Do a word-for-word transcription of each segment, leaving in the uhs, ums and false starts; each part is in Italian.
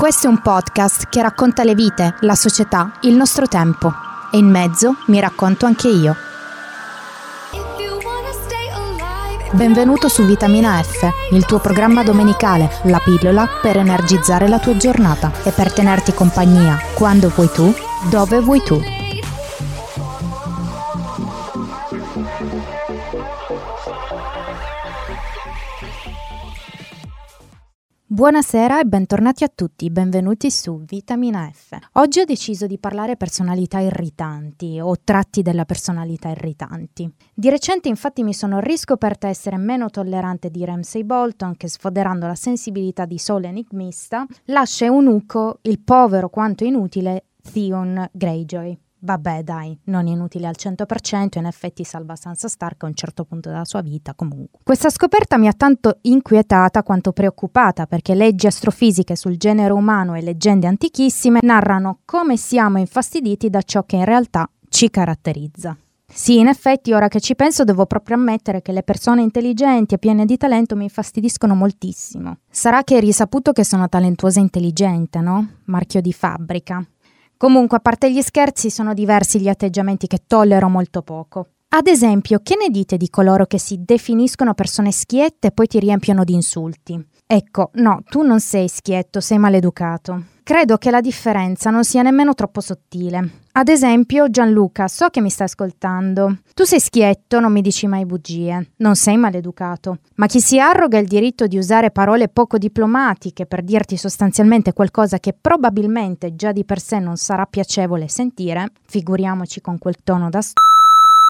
Questo è un podcast che racconta le vite, la società, il nostro tempo. E in mezzo mi racconto anche io. Benvenuto su Vitamina F, il tuo programma domenicale, la pillola per energizzare la tua giornata e per tenerti compagnia quando vuoi tu, dove vuoi tu. Buonasera e bentornati a tutti, benvenuti su Vitamina F. Oggi ho deciso di parlare personalità irritanti o tratti della personalità irritanti. Di recente infatti mi sono riscoperta essere meno tollerante di Ramsay Bolton che, sfoderando la sensibilità di Solen Ignimista, lascia eunuco il povero quanto inutile Theon Greyjoy. Vabbè dai, non inutile al cento per cento, in effetti salva Sansa Stark a un certo punto della sua vita comunque. Questa scoperta mi ha tanto inquietata quanto preoccupata, perché leggi astrofisiche sul genere umano e leggende antichissime narrano come siamo infastiditi da ciò che in realtà ci caratterizza. Sì, in effetti, ora che ci penso devo proprio ammettere che le persone intelligenti e piene di talento mi infastidiscono moltissimo. Sarà che è risaputo che sono talentuosa e intelligente, no? Marchio di fabbrica. Comunque, a parte gli scherzi, sono diversi gli atteggiamenti che tollero molto poco. Ad esempio, che ne dite di coloro che si definiscono persone schiette e poi ti riempiono di insulti? Ecco, no, tu non sei schietto, sei maleducato. Credo che la differenza non sia nemmeno troppo sottile. Ad esempio, Gianluca, so che mi stai ascoltando. Tu sei schietto, non mi dici mai bugie. Non sei maleducato. Ma chi si arroga il diritto di usare parole poco diplomatiche per dirti sostanzialmente qualcosa che probabilmente già di per sé non sarà piacevole sentire, figuriamoci con quel tono da s***.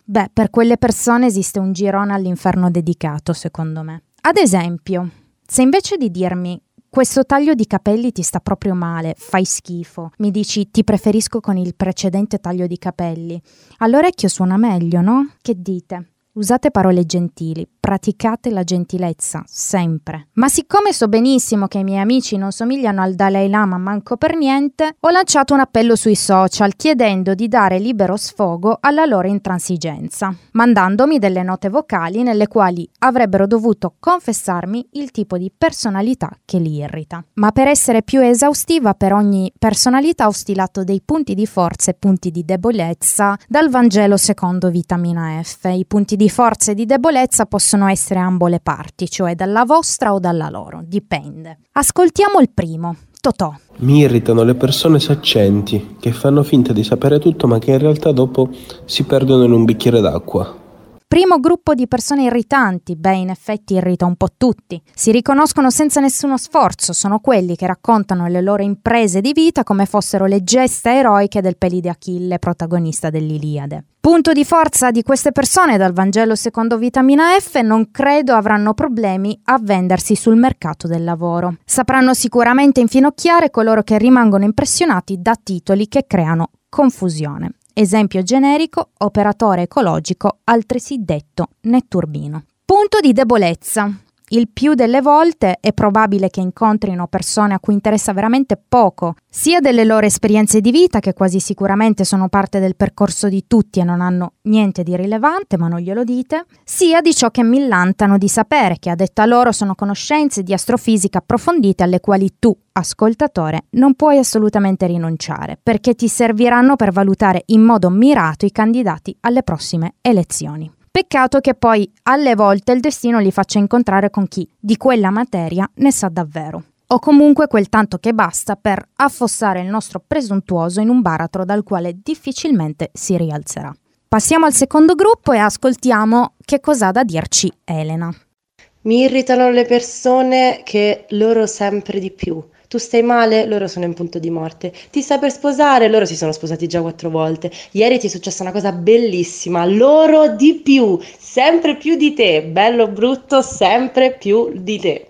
Beh, per quelle persone esiste un girone all'inferno dedicato, secondo me. Ad esempio, se invece di dirmi questo taglio di capelli ti sta proprio male, fai schifo, mi dici ti preferisco con il precedente taglio di capelli, all'orecchio suona meglio, no? Che dite? Usate parole gentili, praticate la gentilezza, sempre. Ma siccome so benissimo che i miei amici non somigliano al Dalai Lama manco per niente, ho lanciato un appello sui social chiedendo di dare libero sfogo alla loro intransigenza, mandandomi delle note vocali nelle quali avrebbero dovuto confessarmi il tipo di personalità che li irrita. Ma per essere più esaustiva per ogni personalità ho stilato dei punti di forza e punti di debolezza dal Vangelo secondo Vitamina F. I punti di forza e di debolezza possono essere ambo le parti, cioè dalla vostra o dalla loro, dipende. Ascoltiamo il primo, Totò. Mi irritano le persone saccenti, che fanno finta di sapere tutto ma che in realtà dopo si perdono in un bicchiere d'acqua. Primo gruppo di persone irritanti, beh in effetti irrita un po' tutti, si riconoscono senza nessuno sforzo, sono quelli che raccontano le loro imprese di vita come fossero le gesta eroiche del Pelide Achille, protagonista dell'Iliade. Punto di forza di queste persone dal Vangelo secondo Vitamina F: non credo avranno problemi a vendersi sul mercato del lavoro. Sapranno sicuramente infinocchiare coloro che rimangono impressionati da titoli che creano confusione. Esempio generico, operatore ecologico, altresì detto netturbino. Punto di debolezza. Il più delle volte è probabile che incontrino persone a cui interessa veramente poco, sia delle loro esperienze di vita, che quasi sicuramente sono parte del percorso di tutti e non hanno niente di rilevante, ma non glielo dite, sia di ciò che millantano di sapere, che a detta loro sono conoscenze di astrofisica approfondite alle quali tu, ascoltatore, non puoi assolutamente rinunciare, perché ti serviranno per valutare in modo mirato i candidati alle prossime elezioni. Peccato che poi alle volte il destino li faccia incontrare con chi di quella materia ne sa davvero, o comunque quel tanto che basta per affossare il nostro presuntuoso in un baratro dal quale difficilmente si rialzerà. Passiamo al secondo gruppo e ascoltiamo che cosa ha da dirci Elena. Mi irritano le persone che loro sempre di più. Tu stai male? Loro sono in punto di morte. Ti stai per sposare? Loro si sono sposati già quattro volte. Ieri ti è successa una cosa bellissima. Loro di più, sempre più di te. Bello brutto, sempre più di te.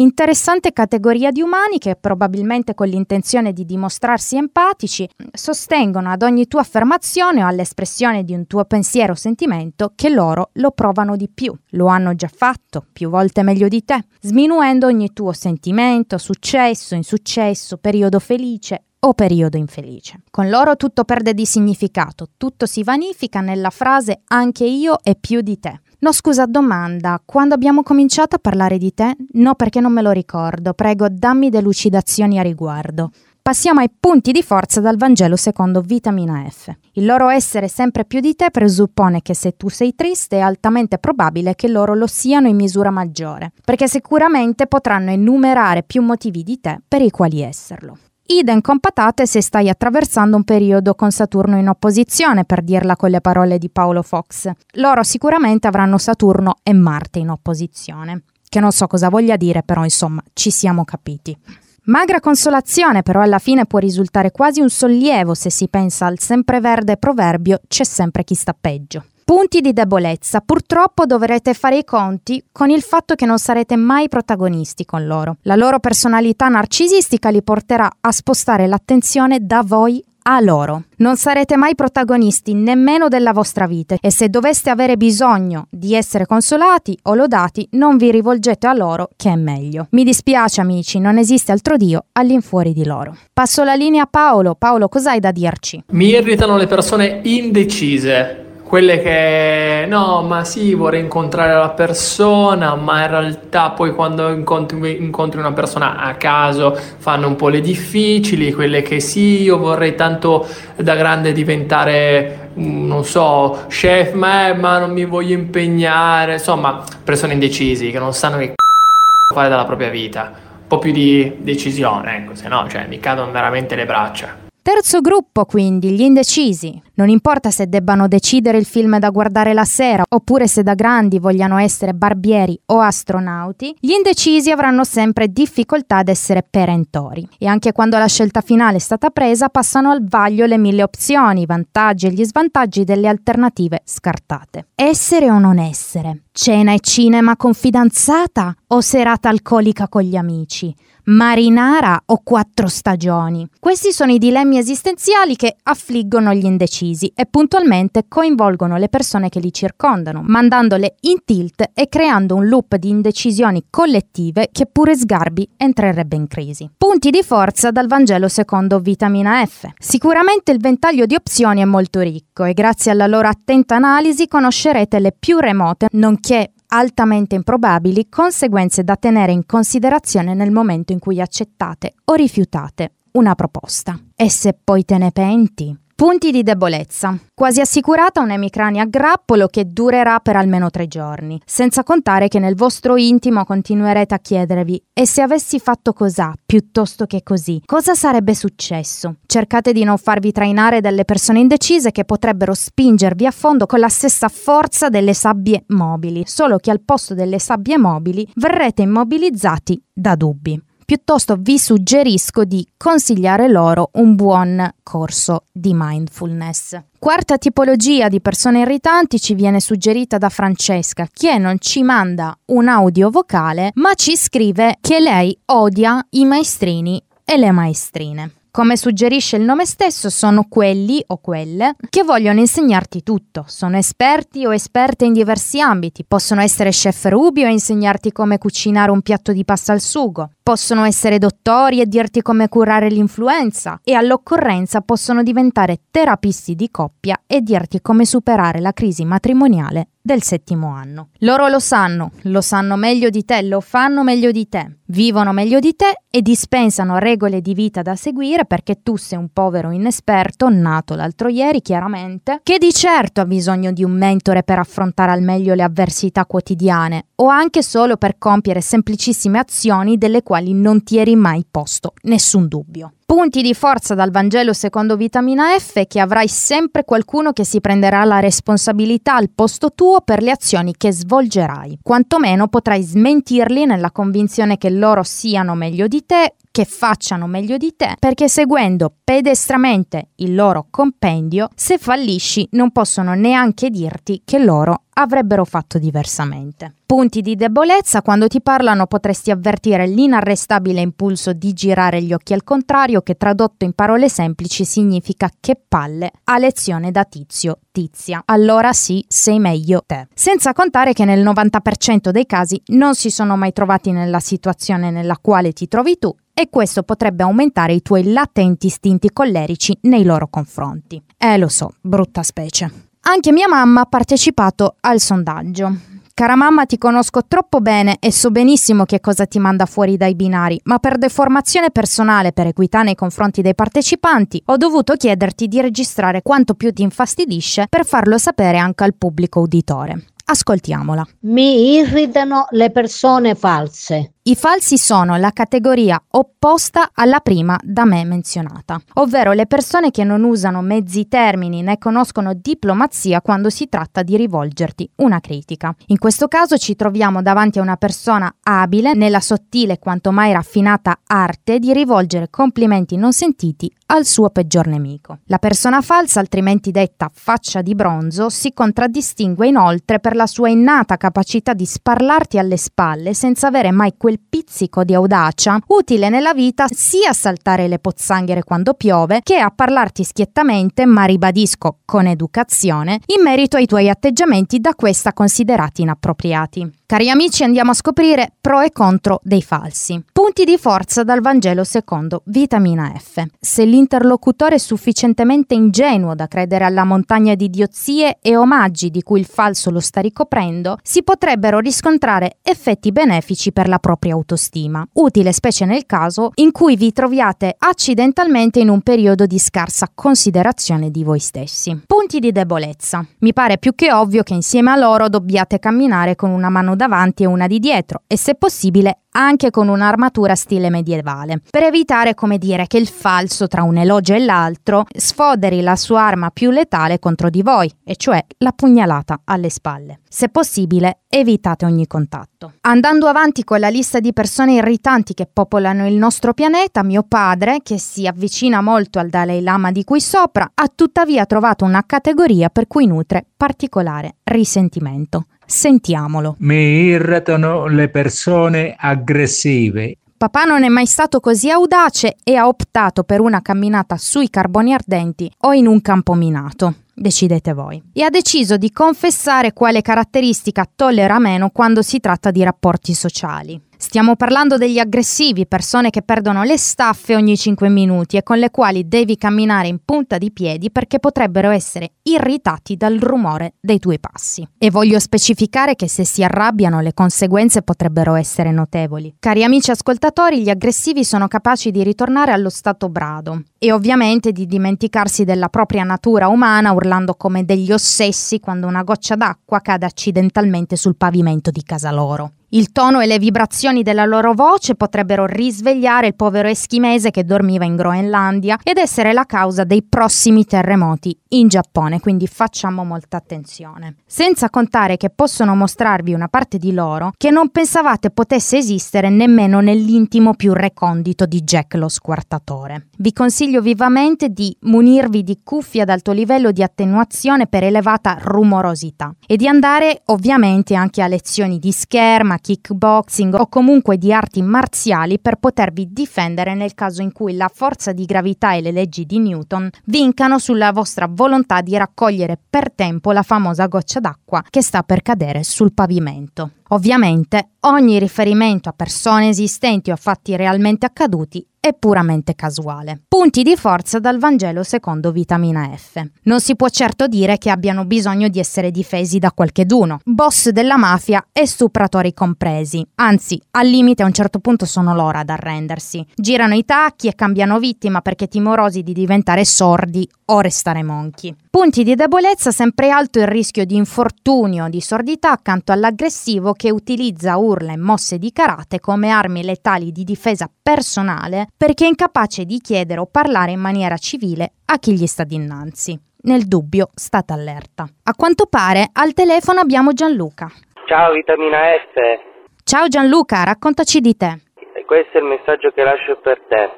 Interessante categoria di umani che, probabilmente con l'intenzione di dimostrarsi empatici, sostengono ad ogni tua affermazione o all'espressione di un tuo pensiero o sentimento che loro lo provano di più, lo hanno già fatto, più volte meglio di te, sminuendo ogni tuo sentimento, successo, insuccesso, periodo felice o periodo infelice. Con loro tutto perde di significato, tutto si vanifica nella frase anche io e più di te. No scusa domanda, quando abbiamo cominciato a parlare di te? No perché non me lo ricordo, prego dammi delucidazioni a riguardo. Passiamo ai punti di forza dal Vangelo secondo Vitamina F. Il loro essere sempre più di te presuppone che se tu sei triste è altamente probabile che loro lo siano in misura maggiore, perché sicuramente potranno enumerare più motivi di te per i quali esserlo. Idem con patate se stai attraversando un periodo con Saturno in opposizione, per dirla con le parole di Paolo Fox. Loro sicuramente avranno Saturno e Marte in opposizione, che non so cosa voglia dire, però insomma ci siamo capiti. Magra consolazione, però alla fine può risultare quasi un sollievo se si pensa al sempreverde proverbio c'è sempre chi sta peggio. Punti di debolezza. Purtroppo dovrete fare i conti con il fatto che non sarete mai protagonisti con loro. La loro personalità narcisistica li porterà a spostare l'attenzione da voi a loro. Non sarete mai protagonisti nemmeno della vostra vita e se doveste avere bisogno di essere consolati o lodati non vi rivolgete a loro che è meglio. Mi dispiace amici, non esiste altro Dio all'infuori di loro. Passo la linea a Paolo. Paolo, cos'hai da dirci? Mi irritano le persone indecise. Quelle che, no, ma sì, vorrei incontrare la persona, ma in realtà poi quando incontri, incontri una persona a caso fanno un po' le difficili, quelle che sì, io vorrei tanto da grande diventare, non so, chef, ma, ma non mi voglio impegnare, insomma, persone indecisi che non sanno che c***o fare dalla propria vita, un po' più di decisione, ecco, se no, cioè, mi cadono veramente le braccia. Terzo gruppo quindi, gli indecisi. Non importa se debbano decidere il film da guardare la sera oppure se da grandi vogliano essere barbieri o astronauti, gli indecisi avranno sempre difficoltà ad essere perentori. E anche quando la scelta finale è stata presa passano al vaglio le mille opzioni, i vantaggi e gli svantaggi delle alternative scartate. Essere o non essere? Cena e cinema con fidanzata o serata alcolica con gli amici? Marinara o quattro stagioni? Questi sono i dilemmi esistenziali che affliggono gli indecisi e puntualmente coinvolgono le persone che li circondano, mandandole in tilt e creando un loop di indecisioni collettive che pure Sgarbi entrerebbe in crisi. Punti di forza dal Vangelo secondo Vitamina F. Sicuramente il ventaglio di opzioni è molto ricco e grazie alla loro attenta analisi conoscerete le più remote, nonché altamente improbabili, conseguenze da tenere in considerazione nel momento in cui accettate o rifiutate una proposta. E se poi te ne penti? Punti di debolezza. Quasi assicurata un'emicrania a grappolo che durerà per almeno tre giorni, senza contare che nel vostro intimo continuerete a chiedervi «E se avessi fatto cos'ha piuttosto che così? Cosa sarebbe successo?» Cercate di non farvi trainare dalle persone indecise che potrebbero spingervi a fondo con la stessa forza delle sabbie mobili, solo che al posto delle sabbie mobili verrete immobilizzati da dubbi. Piuttosto vi suggerisco di consigliare loro un buon corso di mindfulness. Quarta tipologia di persone irritanti ci viene suggerita da Francesca, che non ci manda un audio vocale, ma ci scrive che lei odia i maestrini e le maestrine. Come suggerisce il nome stesso, sono quelli o quelle che vogliono insegnarti tutto. Sono esperti o esperte in diversi ambiti. Possono essere chef rubi o insegnarti come cucinare un piatto di pasta al sugo. Possono essere dottori e dirti come curare l'influenza. E all'occorrenza possono diventare terapisti di coppia e dirti come superare la crisi matrimoniale del settimo anno. Loro lo sanno, lo sanno meglio di te, lo fanno meglio di te, vivono meglio di te e dispensano regole di vita da seguire perché tu sei un povero inesperto, nato l'altro ieri chiaramente, che di certo ha bisogno di un mentore per affrontare al meglio le avversità quotidiane o anche solo per compiere semplicissime azioni delle quali non ti eri mai posto nessun dubbio. Punti di forza dal Vangelo secondo Vitamina F, che avrai sempre qualcuno che si prenderà la responsabilità al posto tuo per le azioni che svolgerai. Quantomeno potrai smentirli nella convinzione che loro siano meglio di te, che facciano meglio di te, perché seguendo pedestramente il loro compendio, se fallisci non possono neanche dirti che loro avrebbero fatto diversamente. Punti di debolezza. Quando ti parlano potresti avvertire l'inarrestabile impulso di girare gli occhi al contrario, che tradotto in parole semplici significa che palle a lezione da tizio tizia, allora sì sei meglio te, senza contare che nel novanta per cento dei casi non si sono mai trovati nella situazione nella quale ti trovi tu e questo potrebbe aumentare i tuoi latenti istinti collerici nei loro confronti. Eh lo so, brutta specie. Anche mia mamma ha partecipato al sondaggio. Cara mamma, ti conosco troppo bene e so benissimo che cosa ti manda fuori dai binari, ma per deformazione personale, per equità nei confronti dei partecipanti, ho dovuto chiederti di registrare quanto più ti infastidisce per farlo sapere anche al pubblico uditore. Ascoltiamola. Mi irritano le persone false. I falsi sono la categoria opposta alla prima da me menzionata, ovvero le persone che non usano mezzi termini né conoscono diplomazia quando si tratta di rivolgerti una critica. In questo caso ci troviamo davanti a una persona abile nella sottile quanto mai raffinata arte di rivolgere complimenti non sentiti al suo peggior nemico. La persona falsa, altrimenti detta faccia di bronzo, si contraddistingue inoltre per la sua innata capacità di sparlarti alle spalle senza avere mai quel pizzico di audacia utile nella vita sia a saltare le pozzanghere quando piove che a parlarti schiettamente, ma ribadisco con educazione, in merito ai tuoi atteggiamenti da questa considerati inappropriati. Cari amici, andiamo a scoprire pro e contro dei falsi. Punti di forza dal Vangelo secondo Vitamina F. Se l'interlocutore è sufficientemente ingenuo da credere alla montagna di idiozie e omaggi di cui il falso lo sta ricoprendo, si potrebbero riscontrare effetti benefici per la propria autostima, utile specie nel caso in cui vi troviate accidentalmente in un periodo di scarsa considerazione di voi stessi. Punti di debolezza. Mi pare più che ovvio che insieme a loro dobbiate camminare con una mano davanti e una di dietro e, se possibile, anche con un'armatura stile medievale, per evitare, come dire, che il falso tra un elogio e l'altro sfoderi la sua arma più letale contro di voi, e cioè la pugnalata alle spalle. Se possibile, evitate ogni contatto. Andando avanti con la lista di persone irritanti che popolano il nostro pianeta, mio padre, che si avvicina molto al Dalai Lama di qui sopra, ha tuttavia trovato una categoria per cui nutre particolare risentimento. Sentiamolo. Mi irritano le persone aggressive. Papà non è mai stato così audace e ha optato per una camminata sui carboni ardenti o in un campo minato. Decidete voi. E ha deciso di confessare quale caratteristica tollera meno quando si tratta di rapporti sociali. Stiamo parlando degli aggressivi, persone che perdono le staffe ogni cinque minuti e con le quali devi camminare in punta di piedi perché potrebbero essere irritati dal rumore dei tuoi passi. E voglio specificare che se si arrabbiano le conseguenze potrebbero essere notevoli. Cari amici ascoltatori, gli aggressivi sono capaci di ritornare allo stato brado e ovviamente di dimenticarsi della propria natura umana urlando come degli ossessi quando una goccia d'acqua cade accidentalmente sul pavimento di casa loro. Il tono e le vibrazioni della loro voce potrebbero risvegliare il povero eschimese che dormiva in Groenlandia ed essere la causa dei prossimi terremoti in Giappone, quindi facciamo molta attenzione. Senza contare che possono mostrarvi una parte di loro che non pensavate potesse esistere nemmeno nell'intimo più recondito di Jack lo Squartatore. Vi consiglio vivamente di munirvi di cuffie ad alto livello di attenuazione per elevata rumorosità e di andare ovviamente anche a lezioni di scherma, kickboxing o comunque di arti marziali per potervi difendere nel caso in cui la forza di gravità e le leggi di Newton vincano sulla vostra volontà di raccogliere per tempo la famosa goccia d'acqua che sta per cadere sul pavimento. Ovviamente ogni riferimento a persone esistenti o a fatti realmente accaduti è puramente casuale. Punti di forza dal Vangelo secondo Vitamina F. Non si può certo dire che abbiano bisogno di essere difesi da qualcheduno, boss della mafia e stupratori compresi. Anzi, al limite a un certo punto sono loro ad arrendersi. Girano i tacchi e cambiano vittima perché timorosi di diventare sordi o restare monchi. Punti di debolezza. Sempre alto il rischio di infortunio o di sordità accanto all'aggressivo che utilizza urla e mosse di karate come armi letali di difesa personale perché è incapace di chiedere o parlare in maniera civile a chi gli sta dinanzi. Nel dubbio, state allerta. A quanto pare al telefono abbiamo Gianluca. Ciao Vitamina F. Ciao Gianluca, raccontaci di te. E questo è il messaggio che lascio per te.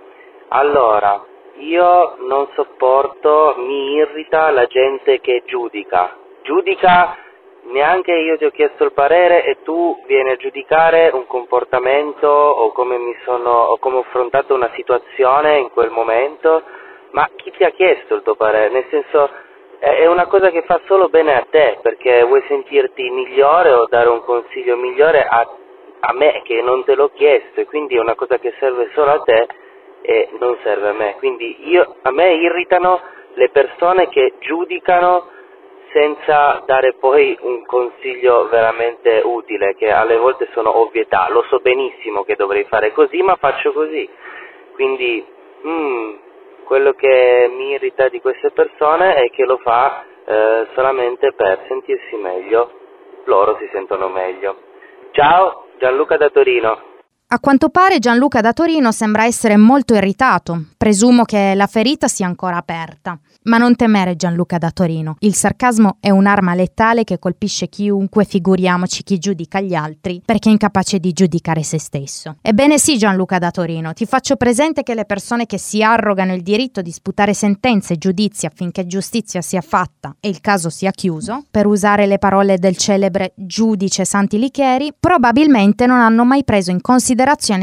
Allora, io non sopporto, mi irrita la gente che giudica. Giudica, neanche io ti ho chiesto il parere e tu vieni a giudicare un comportamento o come mi sono o come ho affrontato una situazione in quel momento, ma chi ti ha chiesto il tuo parere? Nel senso, è una cosa che fa solo bene a te, perché vuoi sentirti migliore o dare un consiglio migliore a a me che non te l'ho chiesto, e quindi è una cosa che serve solo a te e non serve a me. Quindi io, a me irritano le persone che giudicano senza dare poi un consiglio veramente utile, che alle volte sono ovvietà. Lo so benissimo che dovrei fare così, ma faccio così. Quindi mm, quello che mi irrita di queste persone è che lo fa eh, solamente per sentirsi meglio, loro si sentono meglio. Ciao, Gianluca da Torino. A quanto pare Gianluca da Torino sembra essere molto irritato, presumo che la ferita sia ancora aperta. Ma non temere Gianluca da Torino, il sarcasmo è un'arma letale che colpisce chiunque, figuriamoci chi giudica gli altri, perché è incapace di giudicare se stesso. Ebbene sì Gianluca da Torino, ti faccio presente che le persone che si arrogano il diritto di sputare sentenze e giudizi affinché giustizia sia fatta e il caso sia chiuso, per usare le parole del celebre giudice Santi Liccheri, probabilmente non hanno mai preso in considerazione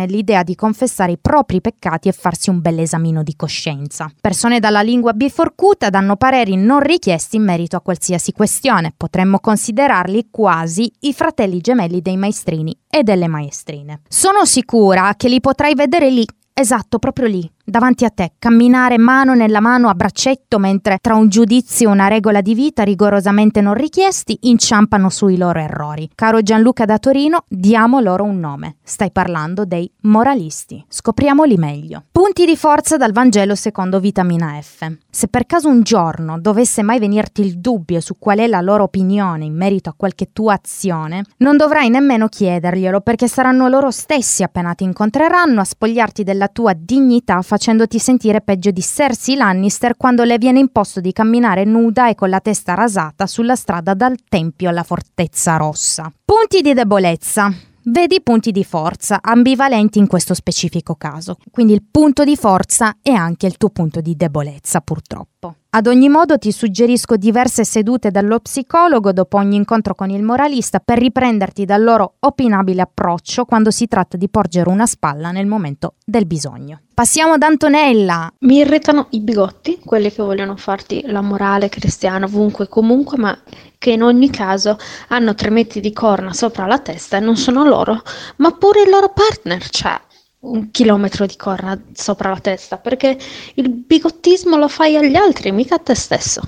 l'idea di confessare i propri peccati e farsi un bell'esamino di coscienza. Persone dalla lingua biforcuta danno pareri non richiesti in merito a qualsiasi questione, potremmo considerarli quasi i fratelli gemelli dei maestrini e delle maestrine. Sono sicura che li potrai vedere lì, esatto, proprio lì, davanti a te, camminare mano nella mano a braccetto mentre tra un giudizio e una regola di vita rigorosamente non richiesti inciampano sui loro errori. Caro Gianluca da Torino, diamo loro un nome. Stai parlando dei moralisti. Scopriamoli meglio. Punti di forza dal Vangelo secondo Vitamina F. Se per caso un giorno dovesse mai venirti il dubbio su qual è la loro opinione in merito a qualche tua azione, non dovrai nemmeno chiederglielo, perché saranno loro stessi, appena ti incontreranno, a spogliarti della tua dignità facendoti sentire peggio di Cersei Lannister quando le viene imposto di camminare nuda e con la testa rasata sulla strada dal Tempio alla Fortezza Rossa. Punti di debolezza. Vedi punti di forza ambivalenti in questo specifico caso. Quindi il punto di forza è anche il tuo punto di debolezza, purtroppo. Ad ogni modo ti suggerisco diverse sedute dallo psicologo dopo ogni incontro con il moralista per riprenderti dal loro opinabile approccio quando si tratta di porgere una spalla nel momento del bisogno. Passiamo ad Antonella. Mi irritano i bigotti, quelli che vogliono farti la morale cristiana ovunque e comunque, ma che in ogni caso hanno tre metti di corna sopra la testa e non sono loro, ma pure il loro partner, cioè un chilometro di corna sopra la testa, perché il bigottismo lo fai agli altri, mica a te stesso.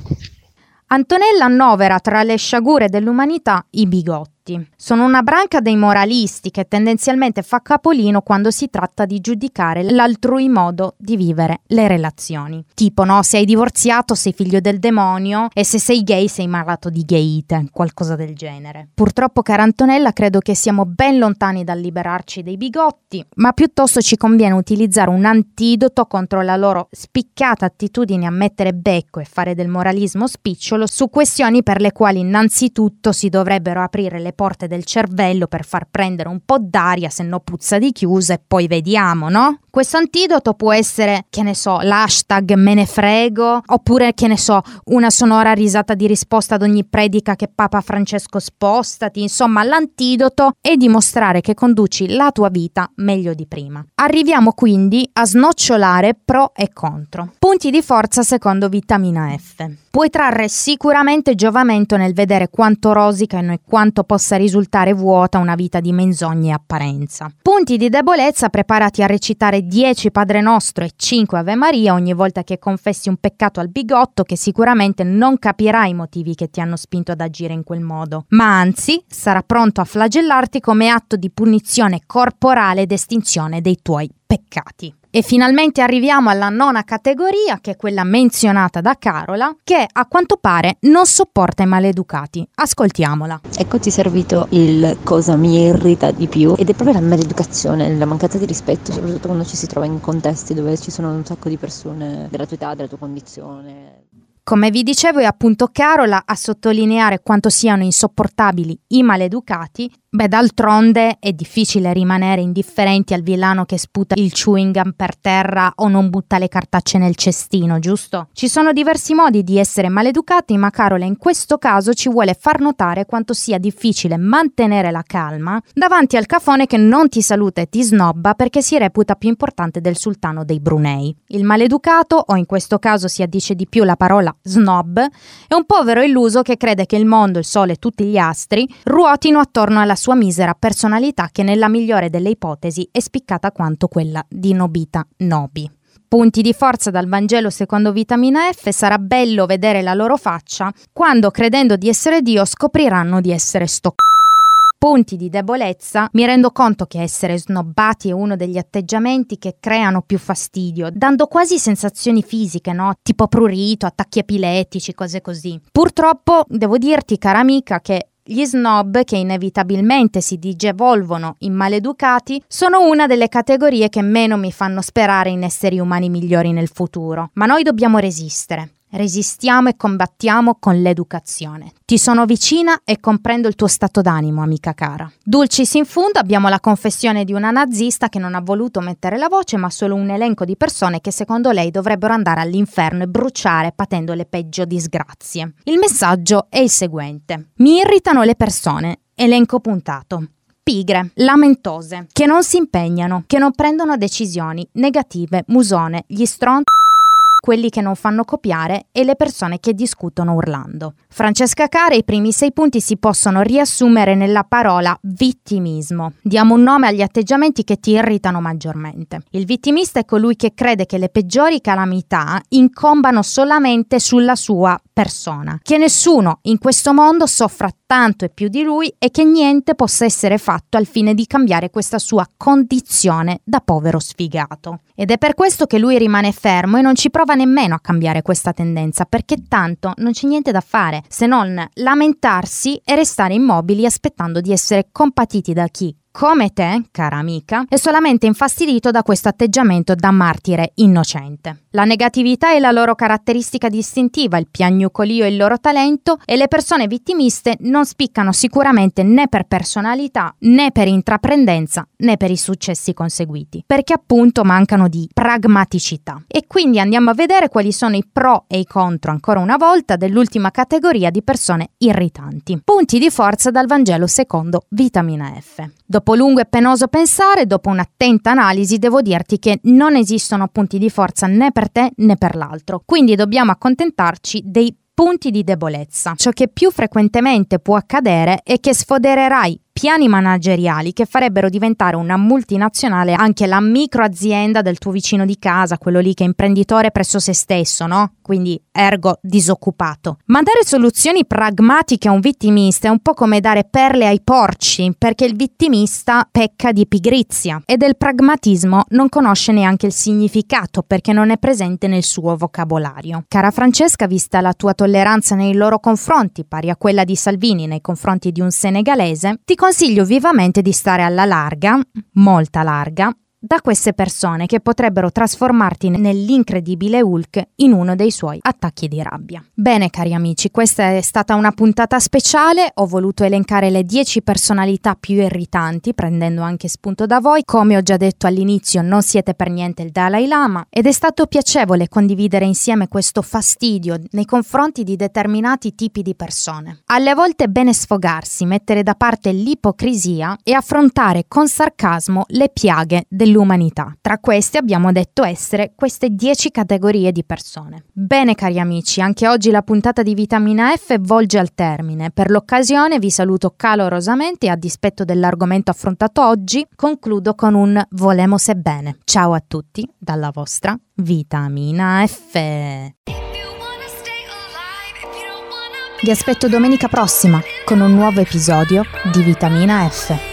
Antonella annovera tra le sciagure dell'umanità i bigotti. Sono una branca dei moralisti che tendenzialmente fa capolino quando si tratta di giudicare l'altrui modo di vivere le relazioni. Tipo, no, se hai divorziato sei figlio del demonio e se sei gay sei malato di gayite, qualcosa del genere. Purtroppo, cara Antonella, credo che siamo ben lontani dal liberarci dei bigotti, ma piuttosto ci conviene utilizzare un antidoto contro la loro spiccata attitudine a mettere becco e fare del moralismo spicciolo su questioni per le quali innanzitutto si dovrebbero aprire le porte del cervello per far prendere un po' d'aria, se no puzza di chiusa e poi vediamo, no? Questo antidoto può essere, che ne so, l'hashtag me ne frego, oppure, che ne so, una sonora risata di risposta ad ogni predica che Papa Francesco spostati. Insomma, l'antidoto è dimostrare che conduci la tua vita meglio di prima. Arriviamo quindi a snocciolare pro e contro. Punti di forza secondo Vitamina F. Puoi trarre sicuramente giovamento nel vedere quanto rosicano e quanto possa risultare vuota una vita di menzogne e apparenza. Punti di debolezza: preparati a recitare dieci Padre Nostro e cinque Ave Maria ogni volta che confessi un peccato al bigotto, che sicuramente non capirà i motivi che ti hanno spinto ad agire in quel modo, ma anzi sarà pronto a flagellarti come atto di punizione corporale ed estinzione dei tuoi peccati. E finalmente arriviamo alla nona categoria, che è quella menzionata da Carola, che a quanto pare non sopporta i maleducati. Ascoltiamola. Ecco, ti è servito il cosa mi irrita di più, ed è proprio la maleducazione, la mancanza di rispetto, soprattutto quando ci si trova in contesti dove ci sono un sacco di persone della tua età, della tua condizione. Come vi dicevo, è appunto Carola a sottolineare quanto siano insopportabili i maleducati. Beh, d'altronde è difficile rimanere indifferenti al villano che sputa il chewing gum per terra o non butta le cartacce nel cestino, giusto? Ci sono diversi modi di essere maleducati, ma Carola in questo caso ci vuole far notare quanto sia difficile mantenere la calma davanti al cafone che non ti saluta e ti snobba perché si reputa più importante del sultano dei Brunei. Il maleducato, o in questo caso si addice di più la parola cultura snob e un povero illuso che crede che il mondo, il sole e tutti gli astri ruotino attorno alla sua misera personalità che nella migliore delle ipotesi è spiccata quanto quella di Nobita Nobi. Punti di forza dal Vangelo secondo Vitamina F, sarà bello vedere la loro faccia quando, credendo di essere Dio, scopriranno di essere sto c***o. Punti di debolezza, mi rendo conto che essere snobbati è uno degli atteggiamenti che creano più fastidio, dando quasi sensazioni fisiche, no? Tipo prurito, attacchi epilettici, cose così. Purtroppo, devo dirti, cara amica, che gli snob, che inevitabilmente si digevolvono in maleducati, sono una delle categorie che meno mi fanno sperare in esseri umani migliori nel futuro. Ma noi dobbiamo resistere. Resistiamo e combattiamo con l'educazione. Ti sono vicina e comprendo il tuo stato d'animo, amica cara. Dulcis in fundo abbiamo la confessione di una nazista che non ha voluto mettere la voce, ma solo un elenco di persone che secondo lei dovrebbero andare all'inferno e bruciare patendo le peggio disgrazie. Il messaggio è il seguente: mi irritano le persone, elenco puntato. Pigre, lamentose, che non si impegnano, che non prendono decisioni, negative, musone, gli stronti, quelli che non fanno copiare e le persone che discutono urlando. Francesca cara, i primi sei punti si possono riassumere nella parola vittimismo. Diamo un nome agli atteggiamenti che ti irritano maggiormente. Il vittimista è colui che crede che le peggiori calamità incombano solamente sulla sua persona, che nessuno in questo mondo soffra tanto e più di lui e che niente possa essere fatto al fine di cambiare questa sua condizione da povero sfigato. Ed è per questo che lui rimane fermo e non ci prova nemmeno a cambiare questa tendenza, perché tanto non c'è niente da fare se non lamentarsi e restare immobili aspettando di essere compatiti da chi, come te, cara amica, è solamente infastidito da questo atteggiamento da martire innocente. La negatività è la loro caratteristica distintiva, il piagnucolio è il loro talento e le persone vittimiste non spiccano sicuramente né per personalità, né per intraprendenza, né per i successi conseguiti, perché appunto mancano di pragmaticità. E quindi andiamo a vedere quali sono i pro e i contro, ancora una volta, dell'ultima categoria di persone irritanti. Punti di forza dal Vangelo secondo Vitamina F. Dopo lungo e penoso pensare, dopo un'attenta analisi, devo dirti che non esistono punti di forza né per te né per l'altro, quindi dobbiamo accontentarci dei punti di debolezza. Ciò che più frequentemente può accadere è che sfodererai piani manageriali che farebbero diventare una multinazionale anche la microazienda del tuo vicino di casa, quello lì che è imprenditore presso se stesso, no? Quindi ergo disoccupato. Ma dare soluzioni pragmatiche a un vittimista è un po' come dare perle ai porci, perché il vittimista pecca di pigrizia e del pragmatismo non conosce neanche il significato perché non è presente nel suo vocabolario. Cara Francesca, vista la tua tolleranza nei loro confronti, pari a quella di Salvini nei confronti di un senegalese, ti consiglio vivamente di stare alla larga, molta larga, da queste persone che potrebbero trasformarti nell'incredibile Hulk in uno dei suoi attacchi di rabbia. Bene, cari amici, questa è stata una puntata speciale, ho voluto elencare le dieci personalità più irritanti, prendendo anche spunto da voi. Come ho già detto all'inizio, non siete per niente il Dalai Lama ed è stato piacevole condividere insieme questo fastidio nei confronti di determinati tipi di persone. Alle volte è bene sfogarsi, mettere da parte l'ipocrisia e affrontare con sarcasmo le piaghe dell'umanità. Tra queste abbiamo detto essere queste dieci categorie di persone. Bene, cari amici, anche oggi la puntata di Vitamina F volge al termine. Per l'occasione vi saluto calorosamente e, a dispetto dell'argomento affrontato oggi, concludo con un volemose bene. Ciao a tutti dalla vostra Vitamina F. Vi aspetto domenica prossima con un nuovo episodio di Vitamina F.